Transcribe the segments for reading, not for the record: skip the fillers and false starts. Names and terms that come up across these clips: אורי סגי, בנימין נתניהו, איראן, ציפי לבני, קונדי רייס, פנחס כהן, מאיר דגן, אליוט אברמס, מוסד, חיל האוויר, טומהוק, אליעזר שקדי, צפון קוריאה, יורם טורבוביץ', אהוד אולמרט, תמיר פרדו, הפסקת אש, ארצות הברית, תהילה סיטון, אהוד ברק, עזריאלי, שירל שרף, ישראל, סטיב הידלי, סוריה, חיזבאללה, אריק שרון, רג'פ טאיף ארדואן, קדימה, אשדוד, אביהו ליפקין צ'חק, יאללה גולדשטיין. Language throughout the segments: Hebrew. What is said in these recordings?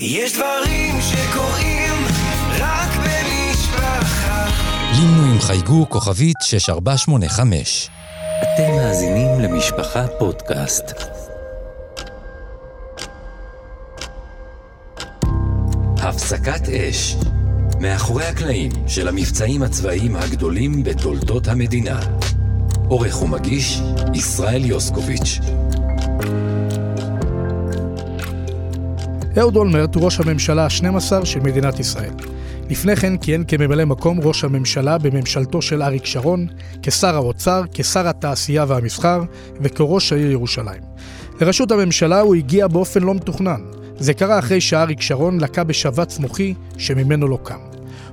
יש דברים שקוראים רק במשפחה. לימנו חייגו כוכבית 6485. אתם מאזינים למשפחה פודקאסט. הפסקת אש, מאחורי הקלעים של המבצעים הצבאיים הגדולים בתולדות המדינה. עורך ומגיש ישראל יוסקוביץ'. אהוד אולמרט הוא ראש הממשלה ה-12 של מדינת ישראל. לפני כן כיהן כממלא מקום ראש הממשלה בממשלתו של אריק שרון, כשר האוצר, כשר התעשייה והמסחר וכראש העיר ירושלים. לראשות הממשלה הוא הגיע באופן לא מתוכנן. זה קרה אחרי שאריק שרון לקה בשבץ מוחי שממנו לא קם.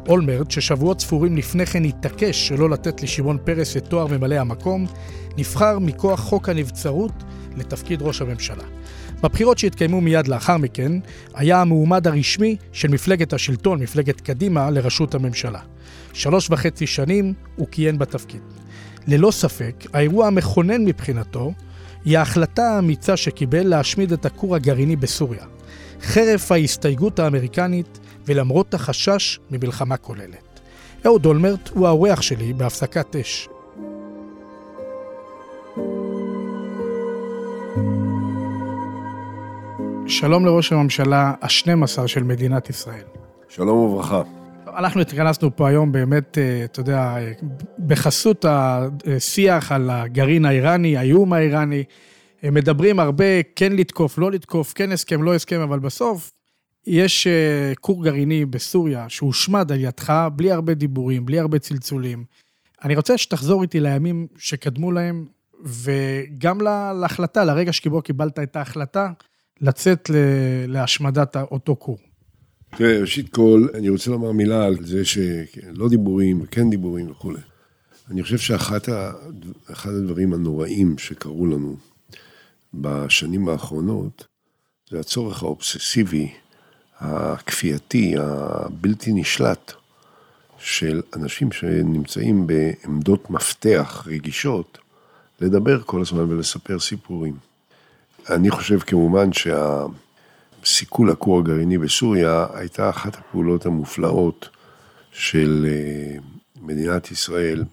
אולמרט, ששבועות ספורים לפני כן התעקש שלא לתת לשמעון פרס את תואר ממלא המקום, נבחר מכוח חוק הנבצרות לתפקיד ראש הממשלה. בבחירות שהתקיימו מיד לאחר מכן, היה המועמד הרשמי של מפלגת השלטון, מפלגת קדימה, לראשות הממשלה. 3.5 שנים הוא כיהן בתפקיד. ללא ספק, האירוע המכונן מבחינתו היא ההחלטה האמיצה שקיבל להשמיד את הכור הגרעיני בסוריה, חרף ההסתייגות האמריקנית ולמרות החשש ממלחמה כוללת. אהוד אולמרט הוא האורח שלי בהפסקת אש. שלום לראש הממשלה ה-12 של מדינת ישראל. שלום וברכה. אנחנו התכנסנו פה היום באמת, אתה יודע, בחסות השיח על הגרעין האיראני, האיום האיראני, מדברים הרבה כן לתקוף, לא לתקוף, כן הסכם, לא הסכם, אבל בסוף יש כור גרעיני בסוריה שהושמד על ידך, בלי הרבה דיבורים, בלי הרבה צלצולים. אני רוצה שתחזור איתי לימים שקדמו להם, וגם להחלטה, לרגע שקיבו קיבלת את ההחלטה, לצאת להשמדת אותו כור. תראה, ראשית כל, אני רוצה לומר מילה על זה שלא דיבורים, כן דיבורים וכו'. אני חושב שאחד הדברים הנוראים שקרו לנו בשנים האחרונות, זה הצורך האובססיבי, הכפייתי, הבלתי נשלט, של אנשים שנמצאים בעמדות מפתח רגישות, לדבר כל הזמן ולספר סיפורים. אני חושב כמובן שהסיכול הכור הגרעיני בסוריה הייתה אחת הפעולות המופלאות של מדינת ישראל,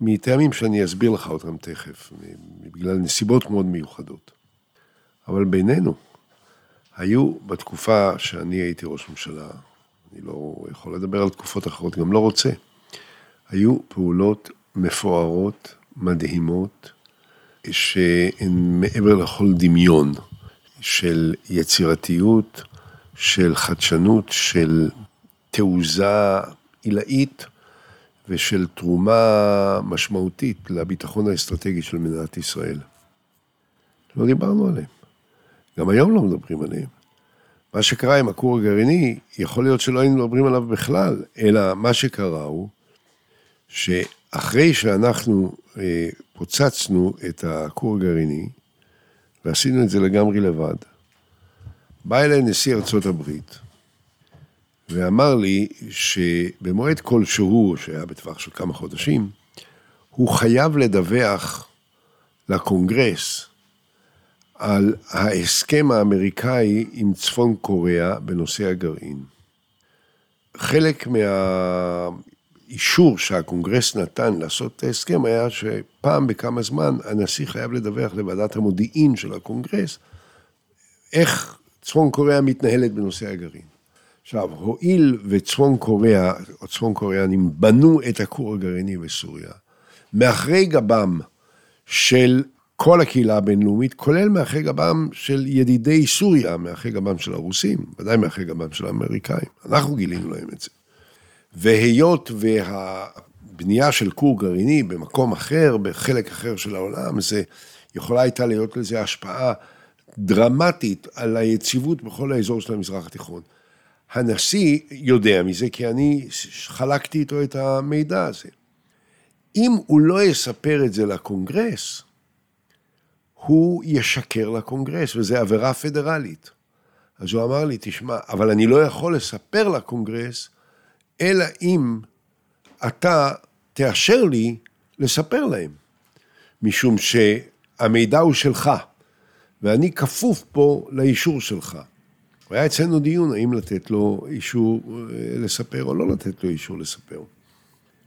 מטעמים שאני אסביר לך אותם תכף, בגלל נסיבות מאוד מיוחדות. אבל בינינו, היו בתקופה שאני הייתי ראש ממשלה, אני לא יכול לדבר על תקופות אחרות, גם לא רוצה, היו פעולות מפוארות, מדהימות, שהן מעבר לכל דמיון של יצירתיות, של חדשנות, של תעוזה עילאית ושל תרומה משמעותית לביטחון האסטרטגי של מדינת ישראל. לא דיברנו עליהם. גם היום לא מדברים עליהם. מה שקרה עם הכור הגרעיני, יכול להיות שלא היינו מדברים עליו בכלל, אלא מה שקרה הוא שאחרי שאנחנו פוצצנו את הכור הגרעיני, ועשינו את זה לגמרי לבד, בא אליי נשיא ארצות הברית, ואמר לי שבמועד כלשהו, שהיה בטווח של כמה חודשים, הוא חייב לדווח לקונגרס על ההסכם האמריקאי עם צפון קוריאה בנושא הגרעין. חלק אישור שהקונגרס נתן לעשות את ההסכם היה שפעם בכמה זמן הנשיא חייב לדווח לוועדת המודיעין של הקונגרס איך צפון קוריאה מתנהלת בנושא הגרעין. עכשיו, הועיל וצפון קוריאה, צפון קוריאנים בנו את הכור הגרעיני בסוריה, מאחרי גבם של כל הקהילה הבינלאומית, כולל מאחרי גבם של ידידי סוריה, מאחרי גבם של הרוסים, ודאי מאחרי גבם של האמריקאים. אנחנו גילינו להם את זה. והיות והבנייה של כור גרעיני במקום אחר, בחלק אחר של העולם, זה יכולה הייתה להיות לזה השפעה דרמטית על היציבות בכל האזור של המזרח התיכון. הנשיא יודע מזה, כי אני חלקתי איתו את המידע הזה. אם הוא לא יספר את זה לקונגרס, הוא ישקר לקונגרס, וזה עבירה פדרלית. אז הוא אמר לי, תשמע, אבל אני לא יכול לספר לקונגרס, אלא אם אתה תאשר לי לספר להם, משום שהמידע הוא שלך, ואני כפוף פה לאישור שלך. והיה אצלנו דיון, האם לתת לו אישור לספר או לא לתת לו אישור לספר.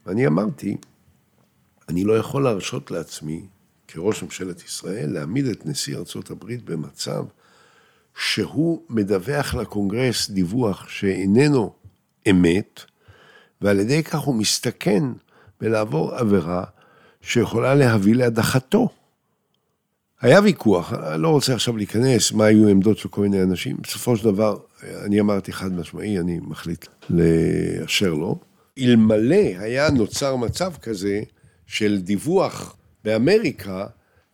ואני אמרתי, אני לא יכול להרשות לעצמי, כראש ממשלת ישראל, להעמיד את נשיא ארצות הברית במצב שהוא מדווח לקונגרס דיווח שאיננו אמת, ועל ידי כך הוא מסתכן בלעבור עבירה שיכולה להביא להדחתו. היה ויכוח, אני לא רוצה עכשיו להיכנס, מה היו עמדות של כל מיני אנשים, בסופו של דבר, אני אמרתי חד משמעי, אני מחליט לאשר לו, אלמלא היה נוצר מצב כזה של דיווח באמריקה,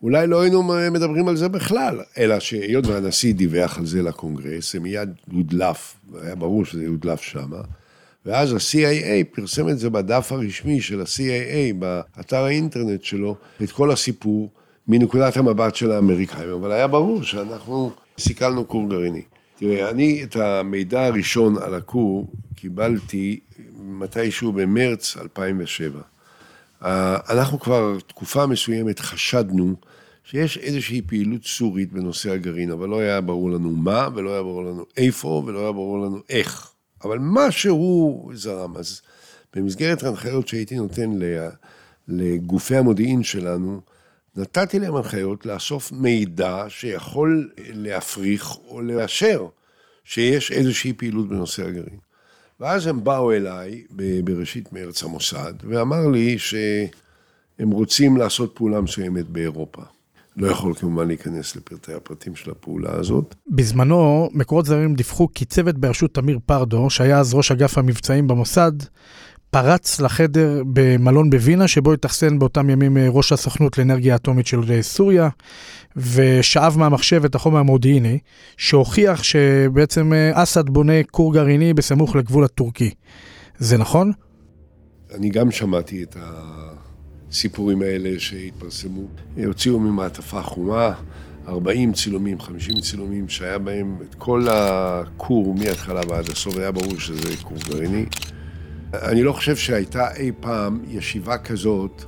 אולי לא היינו מדברים על זה בכלל, אלא שהיות והנשיא דיווח על זה לקונגרס, זה מיד הודלף, היה ברור שזה הודלף שמה, ואז ה-CIA פרסם את זה בדף הרשמי של ה-CIA, באתר האינטרנט שלו, את כל הסיפור, מנקודת המבט של האמריקאים, אבל היה ברור שאנחנו סיכלנו כור גרעיני. תראה, אני את המידע הראשון על הכור קיבלתי מתישהו במרץ 2007. אנחנו כבר תקופה מסוימת חשדנו שיש איזושהי פעילות סורית בנושא הגרעין, אבל לא היה ברור לנו מה, ולא היה ברור לנו איפה, ולא היה ברור לנו איך. אבל משהו זרם, אז במסגרת ההנחיות שהייתי נותן לגופי המודיעין שלנו, נתתי להם הנחיות לאסוף מידע שיכול להפריך או לאשר שיש איזושהי פעילות בנושא הגרעין. ואז הם באו אליי בראשית מרץ המוסד, ואמר לי שהם רוצים לעשות פעולה מסוימת באירופה. לא יכול כמובן להיכנס לפרטי הפרטים של הפעולה הזאת. בזמנו, מקורות זרים דיווחו כי צוות בראשות תמיר פרדו, שהיה אז ראש אגף המבצעים במוסד, פרץ לחדר במלון בווינה, שבו התאכסן באותם ימים ראש הסוכנות לאנרגיה אטומית של סוריה, ושאב מהמחשב את החומר המודיעיני, שהוכיח שבעצם אסד בונה כור גרעיני בסמוך לגבול הטורקי. זה נכון? אני גם שמעתי את הסיפורים האלה שהתפרסמו. הוציאו ממעטפה חומה 40 צילומים, 50 צילומים, שהיה בהם את כל הכור מהתחלה ועד הסוף, היה ברור שזה כור גרעיני. אני לא חושב שהייתה אי פעם ישיבה כזאת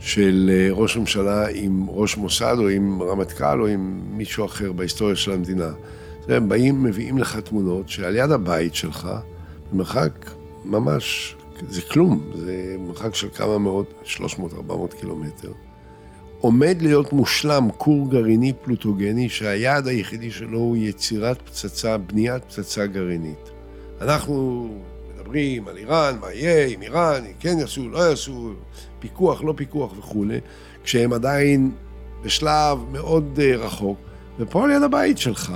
של ראש ממשלה עם ראש מוסד או עם רמטכ"ל או עם מישהו אחר בהיסטוריה של המדינה. הם באים, מביאים לך תמונות שעל יד הבית שלך, במרחק ממש, זה כלום, זה מרחק של כמה מאות, 300-400 קילומטר, עומד להיות מושלם כור גרעיני פלוטוגני שהיעד היחידי שלו הוא יצירת פצצה, בניית פצצה גרעינית. אנחנו על איראן, מה יהיה, עם איראן, כן יעשו, לא יעשו, פיקוח, לא פיקוח וכו', כשהם עדיין בשלב מאוד רחוק, ופה על יד הבית שלך,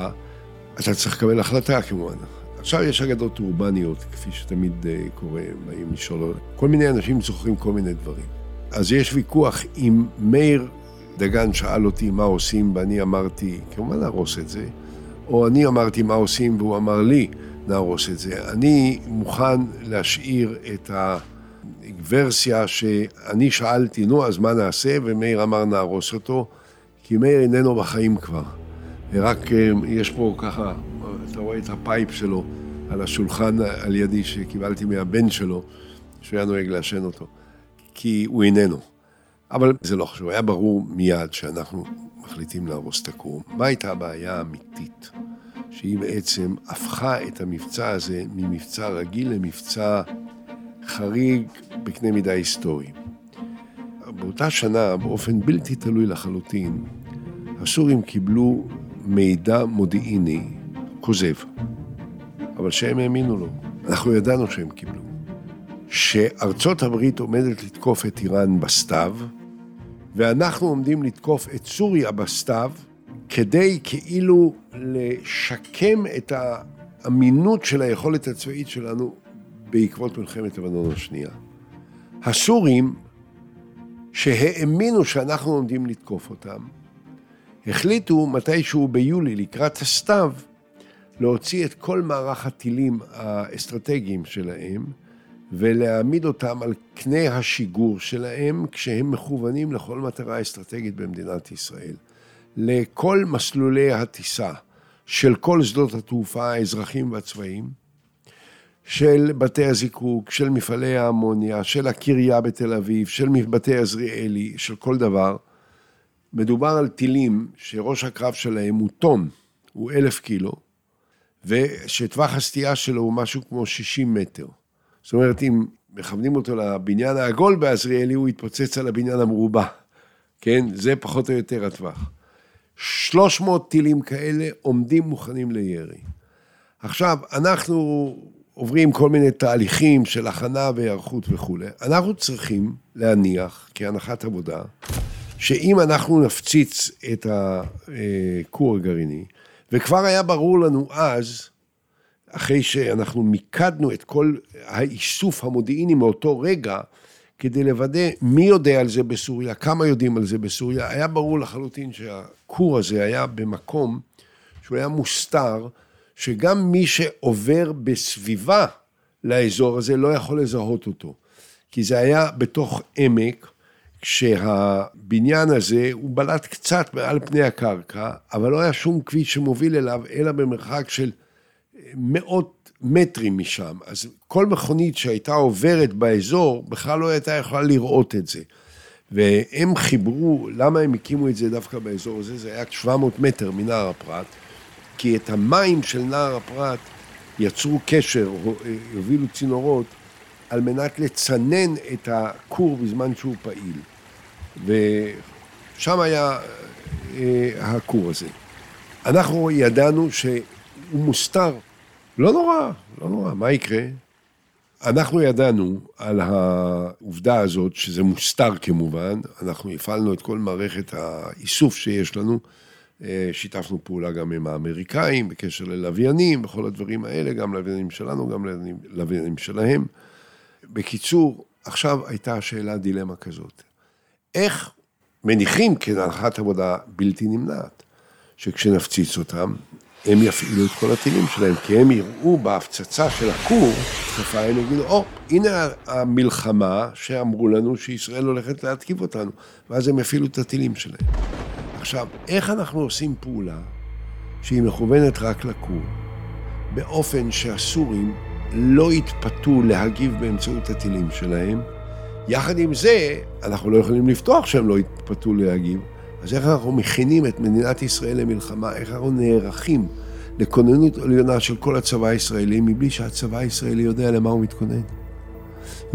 אתה צריך לקבל החלטה כמובן. עכשיו יש אגדות אורבניות, כפי שתמיד קורה, באים לשאול, כל מיני אנשים זוכרים כל מיני דברים. אז יש ויכוח עם מאיר דגן שאל אותי מה עושים, ואני אמרתי, כמובן להרוס את זה, או אני אמרתי מה עושים, והוא אמר לי, נערוס את זה. אני מוכן להשאיר את הוורסיה שאני שאלתי, נו, אז מה נעשה? ומאיר אמר נערוס אותו, כי מאיר איננו בחיים כבר. רק יש פה ככה, אתה רואה את הפייפ שלו על השולחן על ידי שקיבלתי מהבן שלו, שהוא היה נוהג להשן אותו, כי הוא איננו. אבל זה לא חשוב, היה ברור מיד שאנחנו מחליטים להרוס את הכור. מה הייתה הבעיה האמיתית? שהיא בעצם הפכה את המבצע הזה ממבצע רגיל למבצע חריג בקנה מידה היסטורי. באותה שנה, באופן בלתי תלוי לחלוטין, הסורים קיבלו מידע מודיעיני כוזב, אבל שהם האמינו לו. אנחנו ידענו שהם קיבלו. שארצות הברית עומדת לתקוף את איראן בסתיו, ואנחנו עומדים לתקוף את סוריה בסתיו, כדי כאילו לשקם את האמינות של היכולת הצבאית שלנו בעקבות מלחמת לבנון השנייה. הסורים שהאמינו שאנחנו עומדים לתקוף אותם, החליטו מתישהו ביולי לקראת הסתיו להוציא את כל מערך הטילים האסטרטגיים שלהם ולהעמיד אותם על קנה השיגור שלהם כשהם מכוונים לכל מטרה אסטרטגית במדינת ישראל. לכל מסלולי הטיסה של כל שדות התעופה האזרחיים והצבאיים, של בתי הזיקוק, של מפעלי האמוניה, של הקריה בתל אביב, של בתי עזריאלי, של כל דבר. מדובר על טילים שראש הקרב שלהם הוא טון, הוא 1,000 קילו, ושטווח הסטייה שלו הוא משהו כמו 60 מטר. זאת אומרת, אם מכוונים אותו לבניין העגול בעזריאלי, הוא יתפוצץ על הבניין המרובע. כן? זה פחות או יותר הטווח. 300 טילים כאלה עומדים מוכנים לירי. עכשיו, אנחנו עוברים כל מיני תהליכים של הכנה והיערכות וכו'. אנחנו צריכים להניח, כהנחת עבודה, שאם אנחנו נפציץ את הכור הגרעיני, וכבר היה ברור לנו אז, אחרי שאנחנו מיקדנו את כל האיסוף המודיעיני מאותו רגע, כדי לוודא מי יודע על זה בסוריה, כמה יודעים על זה בסוריה, היה ברור לחלוטין שהכור הזה היה במקום שהוא היה מוסתר, שגם מי שעובר בסביבה לאזור הזה לא יכול לזהות אותו. כי זה היה בתוך עמק, כשהבניין הזה הוא בלט קצת מעל פני הקרקע, אבל לא היה שום כביש שמוביל אליו, אלא במרחק של מאות מטרים משם. אז כל מכונית שהייתה עוברת באזור, בכלל לא הייתה יכולה לראות את זה. והם חיברו, למה הם הקימו את זה דווקא באזור הזה? זה היה 700 מטר מנהר הפרת, כי את המים של נהר הפרת יצרו קשר, יובילו צינורות, על מנת לצנן את הכור בזמן שהוא פעיל. ושם היה הכור הזה. אנחנו ידענו שהוא מוסתר. לא נורא, לא נורא, מה יקרה? אנחנו ידענו על העובדה הזאת, שזה מוסתר כמובן, אנחנו הפעלנו את כל מערכת האיסוף שיש לנו, שיתפנו פעולה גם עם האמריקאים, בקשר ללוויינים, בכל הדברים האלה, גם לוויינים שלנו, גם לוויינים שלהם. בקיצור, עכשיו הייתה השאלה דילמה כזאת. איך מניחים כהנחת עבודה בלתי נמנעת, שכשנפציץ אותם, הם יפעילו את כל הטילים שלהם, כי הם יראו בהפצצה של הכור, הם יגידו, הנה המלחמה שאמרו לנו שישראל הולכת להתקיף אותנו, ואז הם יפעילו את הטילים שלהם. עכשיו, איך אנחנו עושים פעולה שהיא מכוונת רק לכור, באופן שהסורים לא יתפתו להגיב באמצעות הטילים שלהם, יחד עם זה, אנחנו לא יכולים לפתוח שהם לא יתפתו להגיב, אז איך אנחנו מכינים את מדינת ישראל למלחמה, איך אנחנו נערכים לכוננות עליונה של כל הצבא הישראלי, מבלי שהצבא הישראלי יודע למה הוא מתכונן.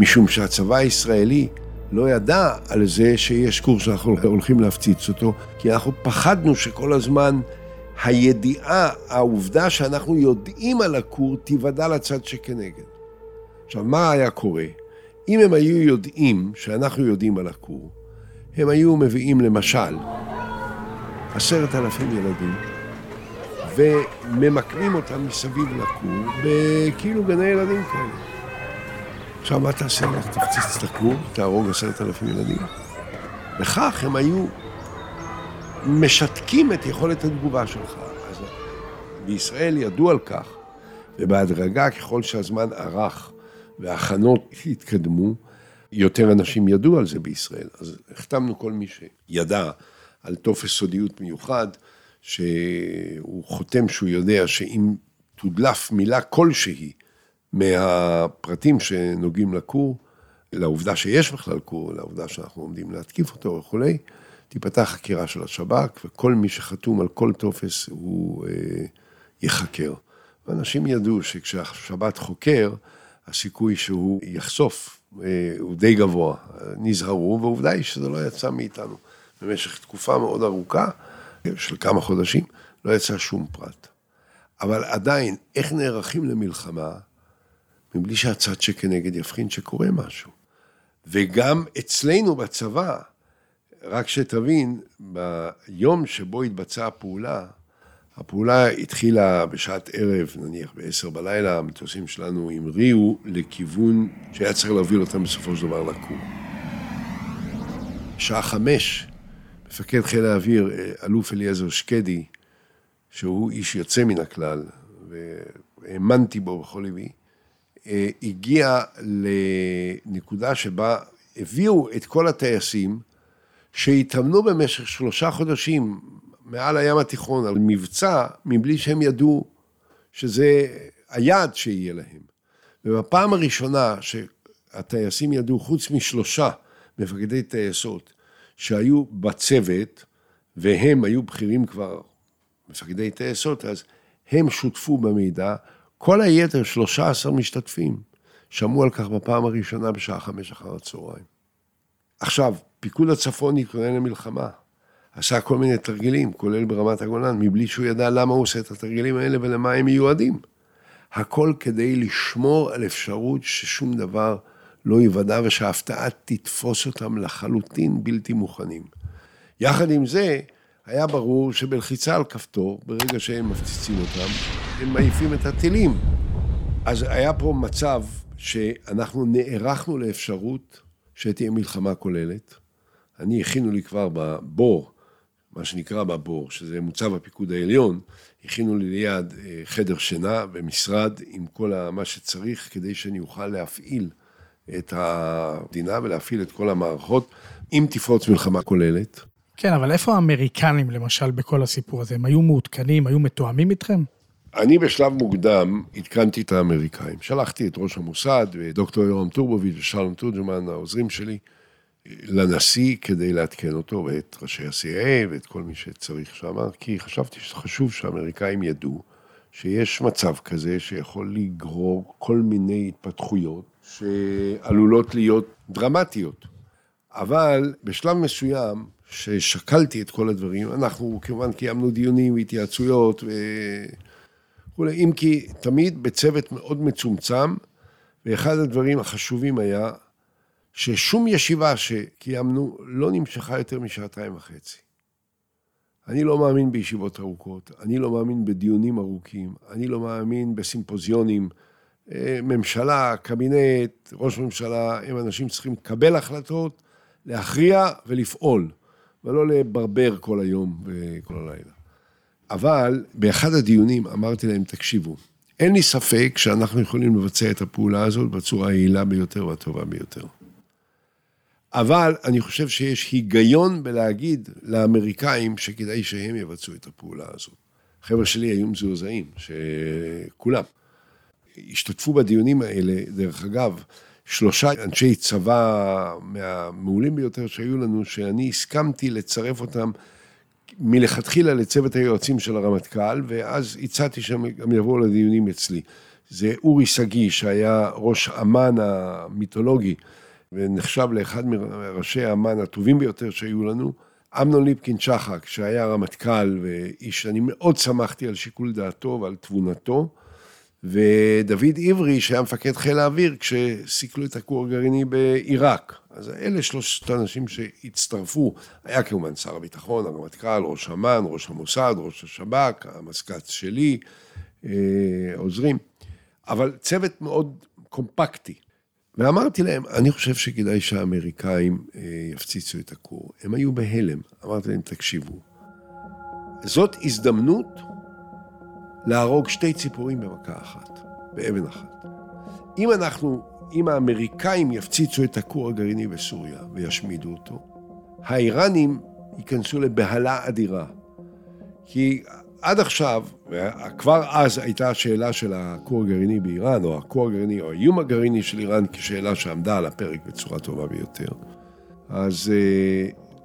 משום שהצבא הישראלי לא ידע על זה שיש קורס שאנחנו הולכים להפציץ אותו, כי אנחנו פחדנו שכל הזמן הידיעה, העובדה שאנחנו יודעים על הכור, תיוודע לצד שכנגד. עכשיו, מה היה קורה? אם הם היו יודעים שאנחנו יודעים על הכור, הם היו מביאים למשל 10,000 ילדים, וממקמים אותם מסביב לכור, וכאילו גני ילדים כאלה. עכשיו, מה תעשה? תפציץ את הכור, תהרוג 10,000 ילדים. וכך הם היו משתקים את יכולת התגובה שלך. אז בישראל ידעו על כך, ובהדרגה ככל שהזמן ערך וההכנות התקדמו, יותר אנשים ידעו על זה בישראל. אז החתמנו כל מי שידע על טופס סודיות מיוחד, שהוא חותם שהוא יודע שאם תודלף מילה כלשהי מהפרטים שנוגעים לכור, לעובדה שיש בכלל כור, לעובדה שאנחנו עומדים להתקיף אותו וכו', תיפתח חקירה של השב"כ, וכל מי שחתום על כל טופס הוא יחקר. ואנשים ידעו שכשהשב"כ חוקר, הסיכוי שהוא יחשוף הוא די גבוה. נזהרו, ועובדה היא שזה לא יצא מאיתנו. במשך תקופה מאוד ארוכה, של כמה חודשים, לא יצא שום פרט. אבל עדיין, איך נערכים למלחמה, מבלי שהצד שכנגד יבחין שקורה משהו. וגם אצלנו בצבא, רק שתבין, ביום שבו התבצעה הפעולה, הפעולה התחילה בשעת ערב, נניח ב-10 בלילה, המטוסים שלנו המריאו לכיוון שהיה צריך להוביל אותם בסופו של דבר לכור. שעה 5, מפקד חיל האוויר, אלוף אליעזר שקדי, שהוא איש יוצא מן הכלל, והאמנתי בו בכל ליבי, הגיע לנקודה שבה הביאו את כל הטייסים, שהתאמנו במשך 3 חודשים מעל הים התיכון על מבצע, מבלי שהם ידעו שזה היעד שיהיה להם. ובפעם הראשונה שהטייסים ידעו, חוץ מ3 מפקדי טייסות שהיו בצוות, והם היו בכירים כבר מפקדי טייסות, אז הם שותפו במידע, כל היתר 13 משתתפים, שמעו על כך בפעם הראשונה בשעה 5:00 PM. עכשיו, פיקוד הצפון התכונן למלחמה, עשה כל מיני תרגילים, כולל ברמת הגולן, מבלי שהוא ידע למה הוא עושה את התרגילים האלה ולמה הם מיועדים. הכל כדי לשמור על אפשרות ששום דבר לא יוודא ושההפתעה תתפוס אותם לחלוטין בלתי מוכנים. יחד עם זה, היה ברור שבלחיצה על כפתור, ברגע שהם מפציצים אותם, הם מעיפים את הטילים. אז היה פה מצב שאנחנו נערכנו לאפשרות שתהיה מלחמה כוללת. אני הכינו לי כבר בבור, מה שנקרא בבור, שזה מוצב הפיקוד העליון, הכינו לי ליד חדר שינה ומשרד עם כל מה שצריך, כדי שאני אוכל להפעיל את המדינה ולהפעיל את כל המערכות, אם תפרוץ מלחמה כוללת. כן, אבל איפה האמריקנים למשל בכל הסיפור הזה? הם היו מעודכנים, היו מתואמים איתכם? אני בשלב מוקדם התקנתי את האמריקאים. שלחתי את ראש המוסד ודוקטור יורם טורבוביץ' ושלום תורג'מן, העוזרים שלי, לנשיא כדי להתקן אותו ואת ראשי ה-CIA ואת כל מי שצריך שם, כי חשבתי שחשוב שהאמריקאים ידעו שיש מצב כזה שיכול לגרור כל מיני התפתחויות שעלולות להיות דרמטיות. אבל בשלב מסוים ששקלתי את כל הדברים, אנחנו כמובן קיימנו דיונים והתייעצויות וכולי, אם כי תמיד בצוות מאוד מצומצם, ואחד הדברים החשובים היה ששום ישיבה שקיימנו לא נמשכה יותר מ2.5 שעות. אני לא מאמין בישיבות ארוכות, אני לא מאמין בדיונים ארוכים, אני לא מאמין בסימפוזיונים, ממשלה, קבינט, ראש ממשלה, הם אנשים צריכים לקבל החלטות, להכריע ולפעול, ולא לברבר כל היום וכל הלילה. אבל באחד הדיונים אמרתי להם, תקשיבו, אין לי ספק שאנחנו יכולים לבצע את הפעולה הזאת בצורה היעילה ביותר והטובה ביותר. אבל אני חושב שיש היגיון בלהגיד לאמריקאים שכדאי שהם יבצעו את הפעולה הזאת. החבר'ה שלי היו מזועזעים, שכולם השתתפו בדיונים האלה, דרך אגב, 3 אנשי צבא מהמעולים ביותר שהיו לנו, שאני הסכמתי לצרף אותם מלכתחילה לצוות היועצים של הרמטכ"ל, ואז הצעתי שהם גם יבואו לדיונים אצלי. זה אורי סגי, שהיה ראש אמן המיתולוגי, ונחשב לאחד מראשי האמן הטובים ביותר שהיו לנו, אביהו ליפקין צ'חק, שהיה רמטכ"ל ואיש, אני מאוד שמחתי על שיקול דעתו ועל תבונתו, ודוד עברי, שהיה מפקד חיל האוויר, כשסיכלו את הכור הגרעיני בעיראק. אז אלה 3 אנשים שהצטרפו, היה כמובן שר הביטחון, הרמטכ"ל, ראש אמ"ן, ראש המוסד, ראש השב"כ, המזכ"ץ שלי, עוזרים, אבל צוות מאוד קומפקטי. ואמרתי להם, אני חושב שכדאי שהאמריקאים יפציצו את הכור. הם היו בהלם. אמרתי להם, תקשיבו, זאת הזדמנות להרוג 2 ציפורים במכה אחת, באבן אחת. אם האמריקאים יפציצו את הכור הגרעיני בסוריה וישמידו אותו, האיראנים ייכנסו לבהלה אדירה. כי עד עכשיו, כבר אז הייתה השאלה של הכור הגרעיני באיראן, או הכור הגרעיני, או האיום הגרעיני של איראן, כשאלה שעמדה על הפרק בצורה טובה ביותר. אז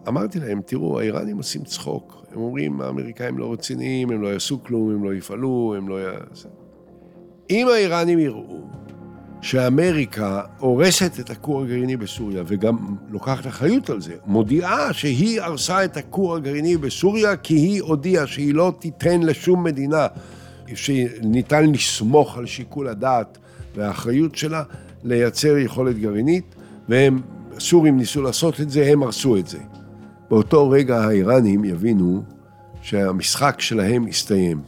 אמרתי להם, תראו, האיראנים עושים צחוק. הם אומרים, האמריקאים לא רציניים, הם לא יעשו כלום, הם לא יפעלו, הם לא יעשו. אם האיראנים יראו שאמריקה הורסת את הכור הגרעיני בסוריה, וגם לוקחת אחריות על זה, מודיעה שהיא הרסה את הכור הגרעיני בסוריה, כי היא הודיעה שהיא לא תיתן לשום מדינה, שניתן לסמוך על שיקול הדעת והאחריות שלה, לייצר יכולת גרעינית, והם, הסורים ניסו לעשות את זה, הם הרסו את זה. באותו רגע האיראנים יבינו שהמשחק שלהם הסתיים.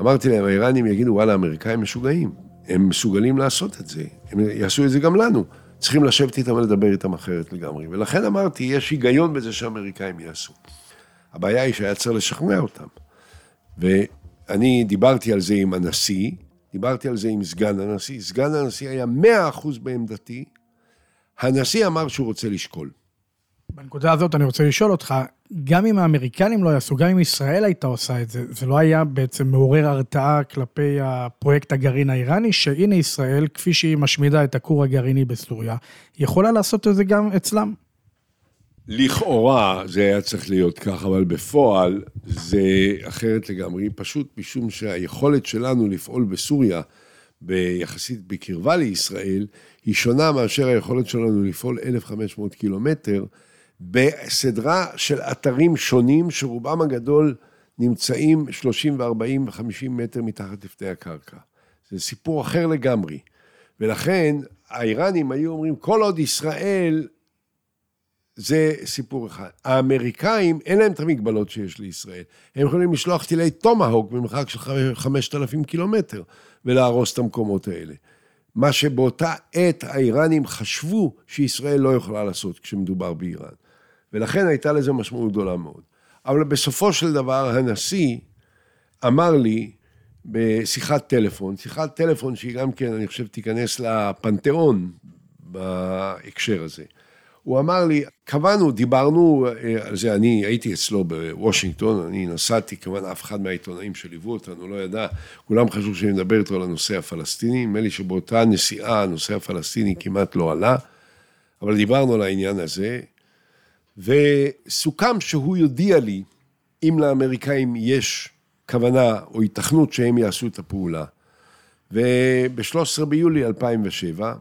אמרתי להם, האיראנים יגידו, וואלה, האמריקאים משוגעים. הם מסוגלים לעשות את זה. הם יעשו את זה גם לנו. צריכים לשבת איתם ולדבר איתם אחרת לגמרי. ולכן אמרתי, יש היגיון בזה שהאמריקאים יעשו. הבעיה היא שהיה צריך לשכנע אותם. ואני דיברתי על זה עם הנשיא, דיברתי על זה עם סגן הנשיא. סגן הנשיא היה 100% בעמדתי. הנשיא אמר שהוא רוצה לשקול. בנקודה הזאת אני רוצה לשאול אותך, גם אם האמריקנים לא יעשו, גם אם ישראל הייתה עושה את זה, זה לא היה בעצם מעורר הרתעה כלפי הפרויקט הגרעין האיראני, שהנה ישראל, כפי שהיא משמידה את הכור הגרעיני בסוריה, יכולה לעשות את זה גם אצלם? לכאורה זה היה צריך להיות כך, אבל בפועל זה אחרת לגמרי, פשוט משום שהיכולת שלנו לפעול בסוריה, ביחסית בקרבה לישראל, היא שונה מאשר היכולת שלנו לפעול 1,500 קילומטר, בסדרה של אתרים שונים, שרובם הגדול נמצאים 30 ו-40 ו-50 מטר מתחת לפני הקרקע. זה סיפור אחר לגמרי. ולכן האיראנים היו אומרים, כל עוד ישראל... זה סיפור אחד. האמריקאים, אין להם את המגבלות שיש לישראל. הם יכולים לשלוח טילי טומהוק ממרחק של 5,000 קילומטר, ולהרוס את המקומות האלה. מה שבאותה עת האיראנים חשבו שישראל לא יכולה לעשות כשמדובר באיראן. ולכן הייתה לזה משמעות גדולה מאוד. אבל בסופו של דבר, הנשיא אמר לי בשיחת טלפון, שיחת טלפון שהיא גם כן, אני חושב, תיכנס לפנתיאון בהקשר הזה. הוא אמר לי, קבענו, דיברנו על זה, אני הייתי אצלו בוושינגטון, אני נסעתי, כמובן אף אחד מהעיתונאים שליוו אותנו, לא ידע, כולם חשוב שאני מדבר איתו על הנושא הפלסטיני, נדמה לי שבאותה נסיעה הנושא הפלסטיני כמעט לא עלה, אבל דיברנו על העניין הזה, וסוכם שהוא יודיע לי, אם לאמריקאים יש כוונה או התכנות שהם יעשו את הפעולה, וב-13 ביולי 2007,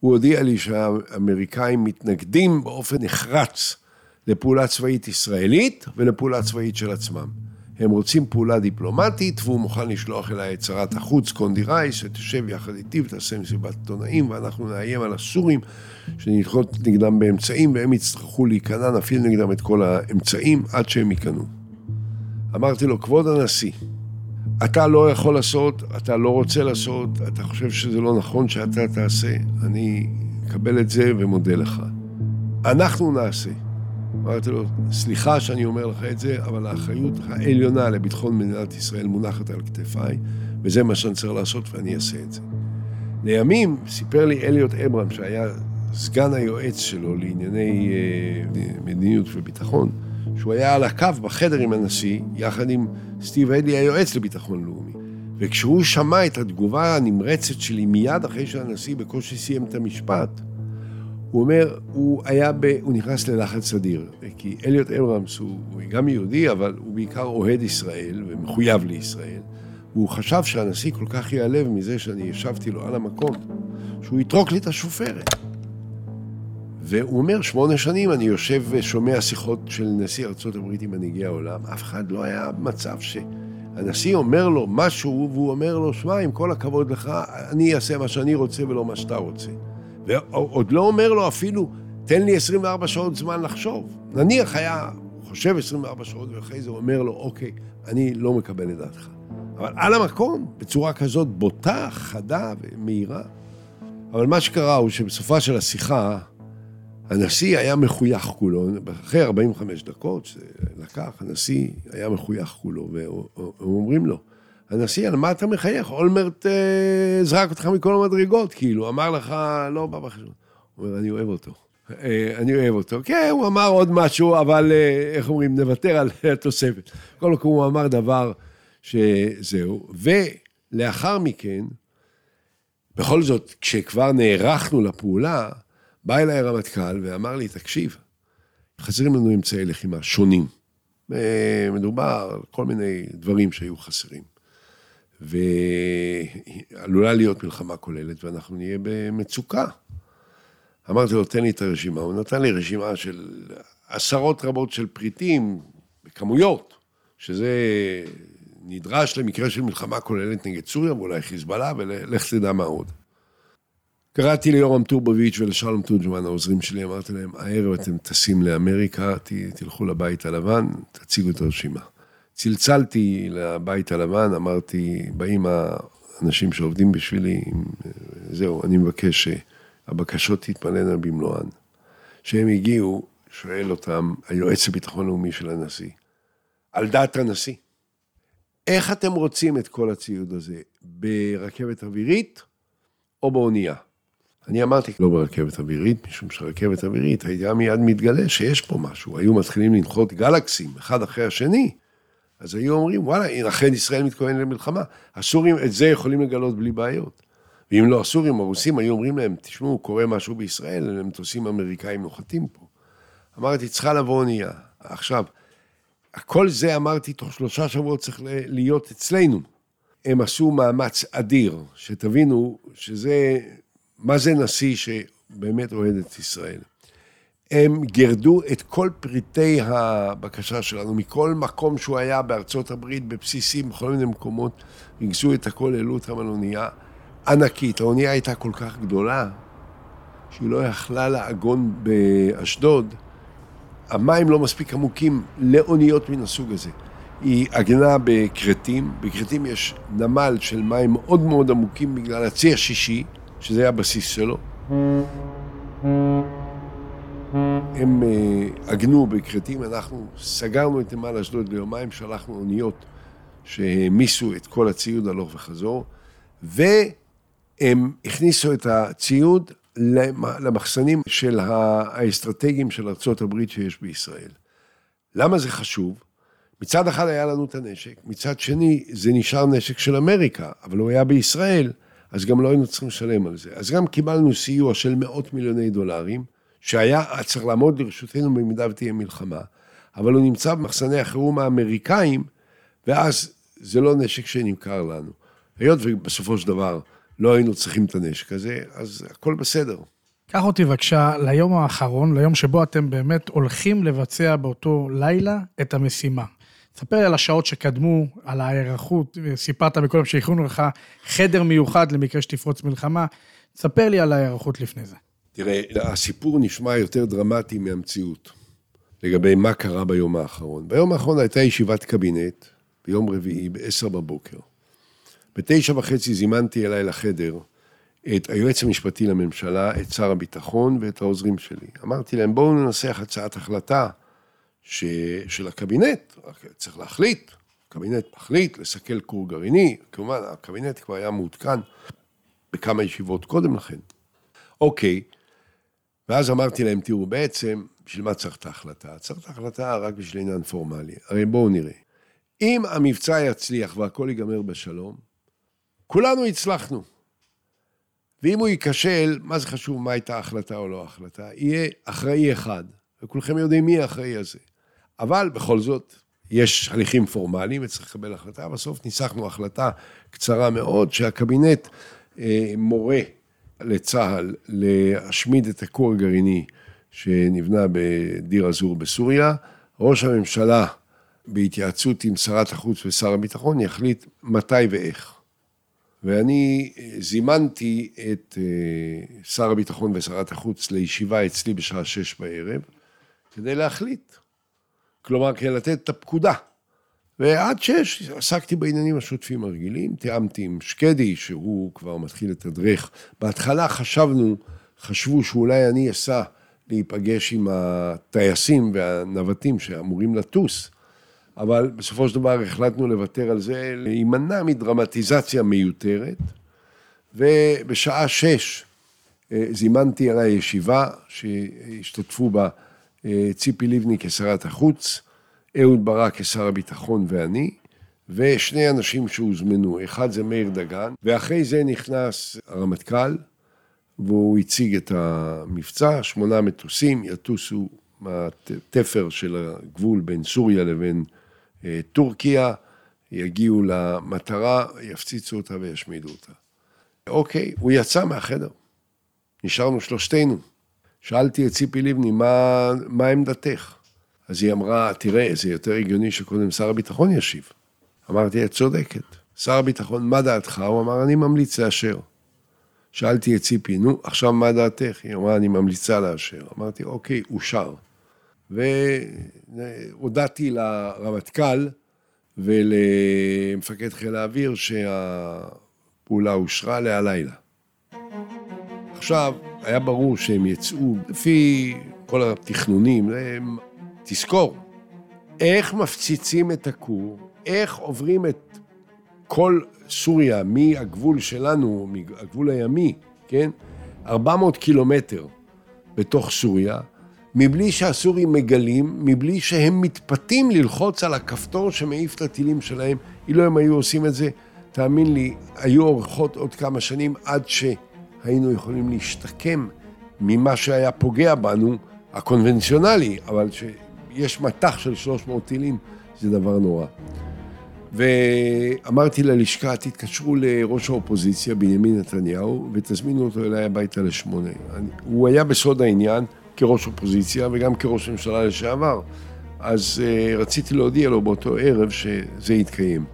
הוא הודיע לי שהאמריקאים מתנגדים באופן נחרץ לפעולה צבאית ישראלית ולפעולה צבאית של עצמם. הם רוצים פעולה דיפלומטית, והוא מוכן לשלוח אליי את שרת החוץ, קונדי רייס, שתשב יחד איתי ותעשה מסיבת עיתונאים, ואנחנו נאיים על הסורים שנלחוץ נגדם באמצעים, והם יצטרכו להיכנע, נפעיל נגדם את כל האמצעים עד שהם ייכנעו. אמרתי לו, כבוד הנשיא, אתה לא יכול לעשות, אתה לא רוצה לעשות, אתה חושב שזה לא נכון שאתה תעשה, אני אקבל את זה ומודה לך. אנחנו נעשה. אמרתי לו, סליחה שאני אומר לך את זה, אבל האחריות העליונה לביטחון מדינת ישראל מונחת על כתפיי, וזה מה שאני צריך לעשות ואני אעשה את זה. לימים סיפר לי אליוט אברמס, שהיה סגן היועץ שלו לענייני מדיניות וביטחון, שהוא היה על הקו בחדר עם הנשיא, יחד עם סטיב הידלי, היועץ לביטחון לאומי. וכשהוא שמע את התגובה הנמרצת שלי מיד אחרי שהנשיא בקושי סיים את המשפט, הוא אומר, הוא נכנס ללחץ אדיר, כי אליוט אברמס הוא גם יהודי, אבל הוא בעיקר אוהד ישראל ומחויב לישראל, והוא חשב שהנשיא כל כך ייעלב מזה שאני ישבתי לו על המקום, שהוא יתרוק לי את השופרת. והוא אומר, 8 שנים אני יושב ושומע שיחות של נשיא ארצות הברית עם מנהיגי העולם, אף אחד לא היה מצב שהנשיא אומר לו משהו, והוא אומר לו, שמע, עם כל הכבוד לך, אני אעשה מה שאני רוצה ולא מה שאתה רוצה. ועוד לא אומר לו אפילו, תן לי 24 שעות זמן לחשוב. נניח היה, חושב 24 שעות, ואחרי זה הוא אומר לו, אוקיי, אני לא מקבל את דעתך. אבל על המקום, בצורה כזאת בוטה, חדה ומהירה. אבל מה שקרה הוא שבסופה של השיחה, הנשיא היה מחוייך כולו, אחרי 45 דקות שזה לקח, הנשיא היה מחוייך כולו, ואומרים לו, הנשיא, על מה אתה מחייך? אולמרט זרק אותך מכל המדרגות, כאילו, אמר לך, לא בא בחשבון. הוא אומר, אני אוהב אותו. אני אוהב אותו. כן, הוא אמר עוד משהו, אבל איך אומרים, נוותר על התוספת. כל כך הוא אמר דבר שזהו, ולאחר מכן, בכל זאת, כשכבר נערכנו לפעולה, בא אליי רמטכ"ל ואמר לי, תקשיב, חסרים לנו אמצעי לחימה שונים. מדובר על כל מיני דברים שהיו חסרים. ועלולה להיות מלחמה כוללת, ואנחנו נהיה במצוקה. אמרתי לו, תן לי את הרשימה. הוא נתן לי רשימה של עשרות רבות של פריטים, בכמויות, שזה נדרש למקרה של מלחמה כוללת נגד סוריה, ואולי חיזבאללה, ולך תדע מה עוד. קראתי ליורם טורבוביץ' ולשלום טורג'מן, העוזרים שלי, אמרתי להם, הערב אתם טסים לאמריקה, תלכו לבית הלבן, תציגו את הרשימה. צלצלתי לבית הלבן, אמרתי, באים האנשים שעובדים בשבילי, זהו, אני מבקש שהבקשות תתמלאנה במלואן. שהם הגיעו, שואל אותם, היועץ הביטחון לאומי של הנשיא, על דעת הנשיא, איך אתם רוצים את כל הציוד הזה? ברכבת אווירית או באונייה? אני אמרתי, לא ברכבת אווירית, משום שרכבת אווירית היה מיד מתגלה שיש פה משהו. היו מתחילים לנחות גלקסים, אחד אחרי השני. אז היו אומרים, וואלה, אכן ישראל מתכוון למלחמה. הסורים את זה יכולים לגלות בלי בעיות. ואם לא הסורים, הרוסים היו אומרים להם, תשמעו, קורה משהו בישראל, הם מטוסים אמריקאים נוחתים פה. אמרתי, צריכה לבוא אונייה. עכשיו, כל זה אמרתי, תוך 3 שבועות צריך להיות אצלנו. הם עשו מאמץ אדיר, שתבינו שזה, מה זה נשיא שבאמת אוהד את ישראל. הם גרדו את כל פריטי הבקשה שלנו, מכל מקום שהוא היה בארצות הברית, בבסיסים, בכל מיני מקומות, הגזו את הכל, העלו אותם על אונייה ענקית. האונייה הייתה כל כך גדולה, שהיא לא יכלה לעגון באשדוד. המים לא מספיק עמוקים לאוניות מן הסוג הזה. היא עגנה בקרטים, בקרטים יש נמל של מים מאוד מאוד עמוקים בגלל הצי השישי, שזה היה הבסיס שלו. הם עגנו בקרטים, אנחנו סגרנו את נמל אשדוד ליומיים, שלחנו אוניות שהמיסו את כל הציוד הלוך וחזור, והם הכניסו את הציוד למחסנים של האסטרטגיים של ארצות הברית שיש בישראל. למה זה חשוב? מצד אחד היה לנו את הנשק, מצד שני זה נשאר נשק של אמריקה, אבל הוא היה בישראל, אז גם לא היינו צריכים לשלם על זה. אז גם קיבלנו סיוע של $100 מיליון, שהיה צריך לעמוד לרשותנו במידה ותהיה מלחמה, אבל הוא נמצא במחסני החירום האמריקאים, ואז זה לא נשק שנמכר לנו. היות ובסופו של דבר לא היינו צריכים את הנשק הזה, אז הכל בסדר. קח אותי בבקשה ליום האחרון, ליום שבו אתם באמת הולכים לבצע באותו לילה את המשימה. תספר לי על השעות שקדמו, על ההיערכות, סיפרת מכולם שהכינו לך חדר מיוחד למקרה שתפרוץ מלחמה, תספר לי על ההיערכות לפני זה. תראה, הסיפור נשמע יותר דרמטי מהמציאות, לגבי מה קרה ביום האחרון. ביום האחרון הייתה ישיבת קבינט, ביום רביעי, ב-10:00. ב-9:30 זימנתי אליי לחדר, את היועץ המשפטי לממשלה, את שר הביטחון ואת העוזרים שלי. אמרתי להם, בואו ננסח הצעת החלטה, של הקבינט, צריך להחליט, הקבינט מחליט, לסכל כור גרעיני, כלומר, הקבינט כבר היה מעודכן בכמה ישיבות קודם לכן. אוקיי, ואז אמרתי להם, תראו, בעצם, בשביל מה צריך את ההחלטה? צריך את ההחלטה רק בשביל עניין פורמלי, הרי בואו נראה. אם המבצע יצליח והכל ייגמר בשלום, כולנו הצלחנו. ואם הוא ייכשל, מה זה חשוב, מה הייתה ההחלטה או לא ההחלטה? יהיה אחראי אחד, וכולכם יודעים מי האחראי הזה. אבל בכל זאת, יש הליכים פורמליים, וצריך לקבל החלטה, בסוף ניסחנו החלטה קצרה מאוד, שהקבינט מורה לצהל להשמיד את הכור הגרעיני שנבנה בדיר אזור בסוריה, ראש הממשלה בהתייעצות עם שרת החוץ ושר הביטחון, יחליט מתי ואיך. ואני זימנתי את שר הביטחון ושרת החוץ לישיבה אצלי בשעה 18:00, כדי להחליט. כלומר, כדי לתת את הפקודה. ועד 18:00 עסקתי בעניינים השוטפים הרגילים, תיאמתי עם שקדי, שהוא כבר מתחיל לתדרך. בהתחלה חשבו שאולי אני אעשה להיפגש עם הטייסים והנווטים שאמורים לטוס, אבל בסופו של דבר החלטנו לוותר על זה, להימנע מדרמטיזציה מיותרת, ובשעה 18:00 זימנתי עליי ישיבה, שהשתתפו בה ציפי לבני כשרת החוץ, אהוד ברק כשר הביטחון ואני, ושני אנשים שהוזמנו, אחד זה מאיר דגן, ואחרי זה נכנס הרמטכ"ל, והוא הציג את המבצע, 8 מטוסים, יטוסו מהתפר של הגבול בין סוריה לבין טורקיה, יגיעו למטרה, יפציצו אותה וישמידו אותה. אוקיי, הוא יצא מהחדר, נשארנו 3. שאלתי את ציפי לבני, מה עמדתך? אז היא אמרה, תראה, זה יותר הגיוני שקודם שר הביטחון ישיב. אמרתי, את צודקת. שר הביטחון, מה דעתך? הוא אמר, אני ממליץ לאשר. שאלתי את ציפי, נו, עכשיו מה דעתך? היא אמרה, אני ממליצה לאשר. אמרתי, אוקיי, אושר. והודעתי לרמטכ"ל ולמפקד חיל האוויר שהפעולה אושרה להלילה. עכשיו, היה ברור שהם יצאו, לפי כל התכנונים, הם תזכור, איך מפציצים את הכור, איך עוברים את כל סוריה מהגבול שלנו, מהגבול הימי, כן? 400 קילומטר בתוך סוריה, מבלי שהסורים מגלים, מבלי שהם מתפתים ללחוץ על הכפתור שמעיף את הטילים שלהם. אילו הם היו עושים את זה, תאמין לי, היו אורחות עוד כמה שנים עד שהיינו יכולים להשתקם ממה שהיה פוגע בנו הקונבנציונלי, אבל שיש מתח של 300 טילים, זה דבר נורא. ואמרתי ללשכה, תתקשרו לראש האופוזיציה, בנימין נתניהו, ותזמינו אותו אליי הביתה ל8. הוא היה בסוד העניין כראש אופוזיציה וגם כראש ממשלה לשעבר, אז רציתי להודיע לו באותו ערב שזה יתקיים.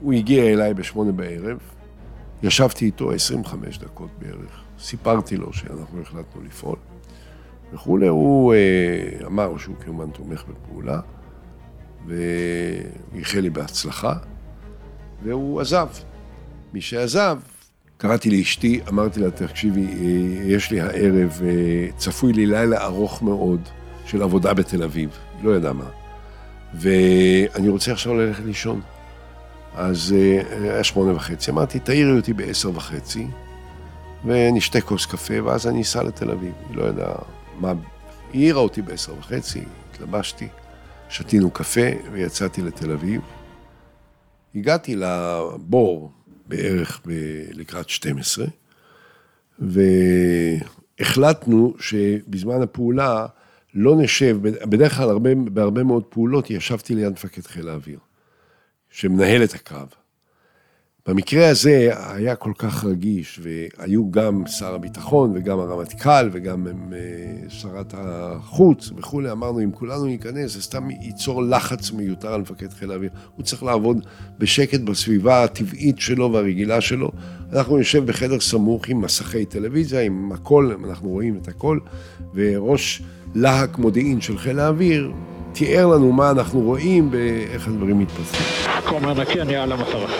הוא הגיע אליי ב8 בערב, ישבתי איתו 25 דקות בערך, סיפרתי לו שאנחנו החלטנו לפעול וכולי, הוא אמר שהוא כמובן תומך בפעולה, והחל לי בהצלחה, והוא עזב. מי שעזב, קראתי לאשתי, אמרתי לה, תקשיבי, יש לי הערב, צפוי לי לילה ארוך מאוד של עבודה בתל אביב, לא ידע מה, ואני רוצה עכשיו ללכת לישון. אז היה 8:30, אמרתי, תעירי אותי ב10:30, ונשתה כוס קפה, ואז אני אסע לתל אביב, היא לא ידעה מה, היא העירה אותי ב10:30, התלבשתי, שתינו קפה ויצאתי לתל אביב. הגעתי לבור בערך לקראת 12, והחלטנו שבזמן הפעולה לא נשב, בדרך כלל בהרבה מאוד פעולות ישבתי ליד מפקד חיל האוויר, שמנהל את הקרב. במקרה הזה היה כל כך רגיש, והיו גם שר הביטחון וגם הרמטכ"ל וגם שרת החוץ וכו'. אמרנו, אם כולנו ניכנס, זה סתם ייצור לחץ מיותר על מפקד חיל האוויר. הוא צריך לעבוד בשקט בסביבה הטבעית שלו והרגילה שלו. אנחנו נשב בחדר סמוך עם מסכי טלוויזיה, עם הכל, אנחנו רואים את הכל, וראש להק מודיעין של חיל האוויר תיאר לנו מה אנחנו רואים ואיך הדברים מתפתחים. קומר נקי, אני על המטרה.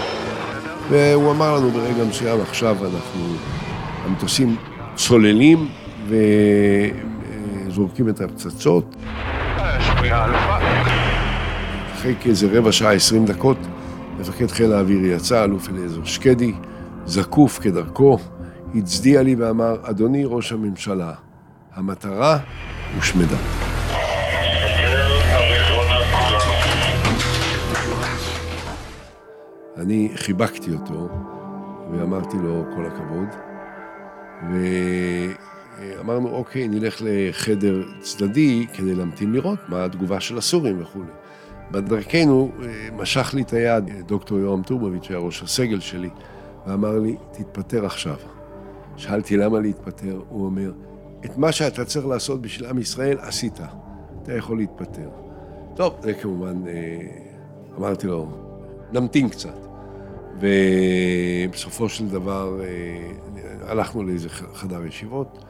והוא אמר לנו ברגע מסוים, עכשיו אנחנו, המטוסים צוללים וזורקים את הפצצות. אחרי כאיזה 15 20 דקות, מפקד חיל האוויר יצא, אלוף אליעזר שקדי, זקוף כדרכו, הצדיע לי ואמר, אדוני ראש הממשלה, המטרה הושמדה. אני חיבקתי אותו ואמרתי לו כל הכבוד, ואמרנו אוקיי, נלך לחדר צדדי כדי להמתין לראות מה התגובה של הסורים וכו'. בדרכנו משך לי את היד דוקטור יורם טורבוביץ', שהיה ראש הסגל שלי, ואמר לי, תתפטר עכשיו. שאלתי למה להתפטר, הוא אומר, את מה שאתה צריך לעשות בשביל עם ישראל עשית, אתה יכול להתפטר. טוב, זה כמובן, אמרתי לו, נמתין קצת, ובסופו של דבר הלכנו לאיזה חדר ישיבות,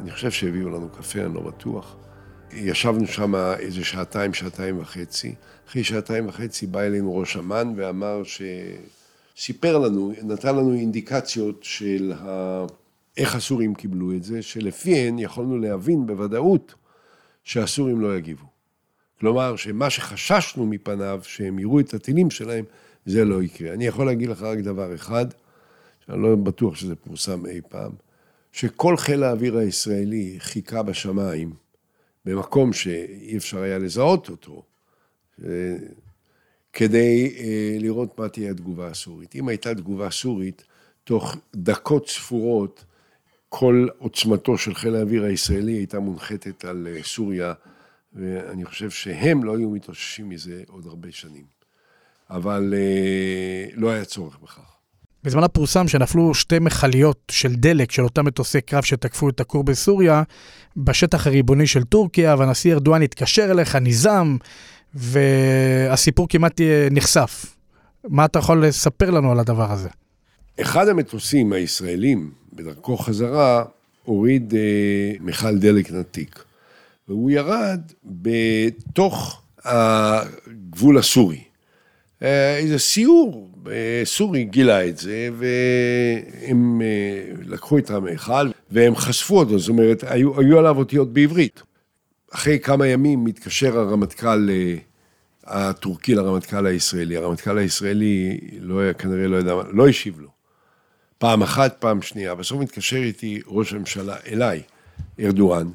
אני חושב שהביאו לנו קפה, אני לא בטוח, ישבנו שם איזה שעתיים וחצי, אחרי 2.5 בא אלינו ראש אמן ואמר שסיפר לנו, נתן לנו אינדיקציות של איך הסורים קיבלו את זה, שלפיהן יכולנו להבין בוודאות שהסורים לא יגיבו. כלומר, שמה שחששנו מפניו, שהם יראו את הטילים שלהם, זה לא יקרה. אני יכול להגיד לך רק דבר אחד, שאני לא בטוח שזה פורסם אי פעם, שכל חיל האוויר הישראלי חיכה בשמיים, במקום שאי אפשר היה לזהות אותו, כדי לראות מה תהיה התגובה הסורית. אם הייתה תגובה סורית, תוך דקות ספורות, כל עוצמתו של חיל האוויר הישראלי הייתה מונחתת על סוריה, ואני חושב שהם לא היו מתאוששים מזה עוד הרבה שנים. אבל לא היה צורך בכך. בזמן הפורסם שנפלו שתי מחליות של דלק של אותם מטוסי קרב שתקפו את הכור בסוריה, בשטח הריבוני של טורקיה, והנשיא ארדואן התקשר אליך, ניזם, והסיפור כמעט נחשף. מה אתה יכול לספר לנו על הדבר הזה? אחד המטוסים הישראלים בדרכו חזרה הוריד מיכל דלק נתיק. והוא ירד בתוך הגבול הסורי. איזה סיור סורי גילה את זה, והם לקחו את המאכל, והם חשפו אותו, זאת אומרת, היו עליו אותיות בעברית. אחרי כמה ימים מתקשר הרמטכ"ל הטורקי לרמטכ"ל הישראלי. הרמטכ"ל הישראלי כנראה לא ידע, לא השיב לו. פעם אחת, פעם שנייה. בסוף מתקשר איתי ראש הממשלה אליי, ארדואן,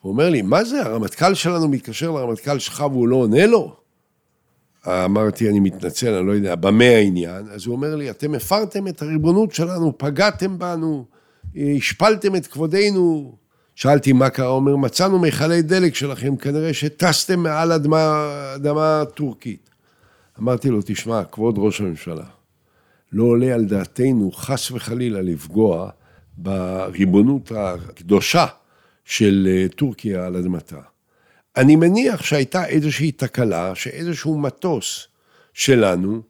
הוא אומר לי, מה זה? הרמטכ"ל שלנו מתקשר לרמטכ"ל שלך והוא לא עונה לו? אמרתי, אני מתנצל, אני לא יודע, במה העניין? אז הוא אומר לי, אתם הפרתם את הריבונות שלנו, פגעתם בנו, השפלתם את כבודנו, שאלתי מה קרה, אומר, מצאנו מיכלי דלק שלכם, כנראה שטסתם מעל אדמה טורקית. אמרתי לו, תשמע, כבוד ראש הממשלה, לא עולה על דעתנו חס וחלילה לפגוע בריבונות הקדושה של טורקיה על אדמתה. אני מניח שהייתה איזושהי תקלה, שאיזשהו מטוס שלנו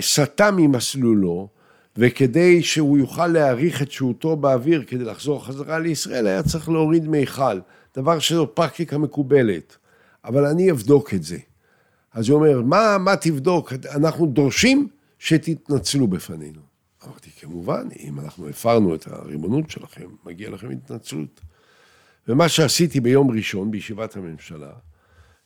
סטה ממסלולו, וכדי שהוא יוכל להאריך את שהותו באוויר, כדי לחזור חזרה לישראל, היה צריך להוריד מיכל, דבר שזו פרקטיקה מקובלת. אבל אני אבדוק את זה. אז הוא אומר, מה תבדוק? אנחנו דורשים שתתנצלו בפנינו. אמרתי, כמובן, אם אנחנו הפרנו את הריבונות שלכם, מגיע לכם התנצלות. ומה שעשיתי ביום ראשון בישיבת הממשלה,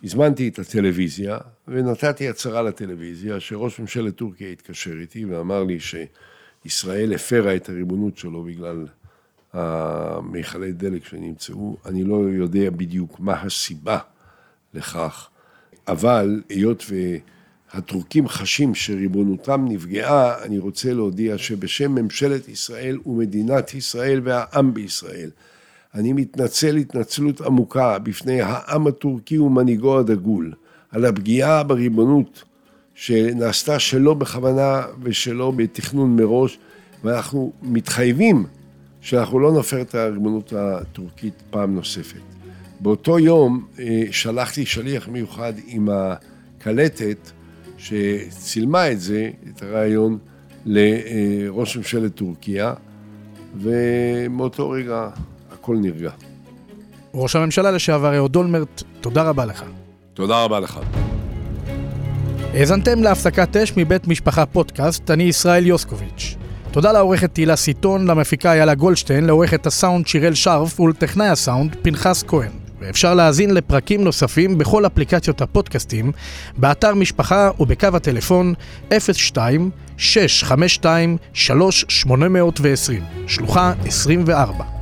הזמנתי את הטלוויזיה, ונתתי הצהרה לטלוויזיה, שראש ממשלת טורקיה התקשר איתי, ואמר לי שישראל הפרה את הריבונות שלו, בגלל המיכלי דלק שנמצאו. אני לא יודע בדיוק מה הסיבה לכך, אבל היות והטורקים חשים שריבונותם נפגעה, אני רוצה להודיע שבשם ממשלת ישראל ומדינת ישראל והעם בישראל, אני מתנצל התנצלות עמוקה בפני העם הטורקי ומנהיגו הדגול, על הפגיעה בריבונות שנעשתה שלא בכוונה ושלא בתכנון מראש, ואנחנו מתחייבים שאנחנו לא נפר את הריבונות הטורקית פעם נוספת. באותו יום שלחתי שליח מיוחד עם הקלטת שצילמה את זה, את הרעיון, לראש ממשלת טורקיה, ומאותו רגע הכל נרגע. ראש הממשלה לשעבר אהוד אולמרט, תודה רבה לך. תודה רבה לך. האזנתם להפסקת אש מבית משפחה פודקאסט, אני ישראל יוסקוביץ'. תודה לעורכת תהילה סיטון, למפיקה יאללה גולדשטיין, לעורכת הסאונד שירל שרף ולטכנאי הסאונד פנחס כהן. ואפשר להאזין לפרקים נוספים בכל אפליקציות הפודקאסטים, באתר משפחה ובקו הטלפון 02-652-3820, שלוחה 24.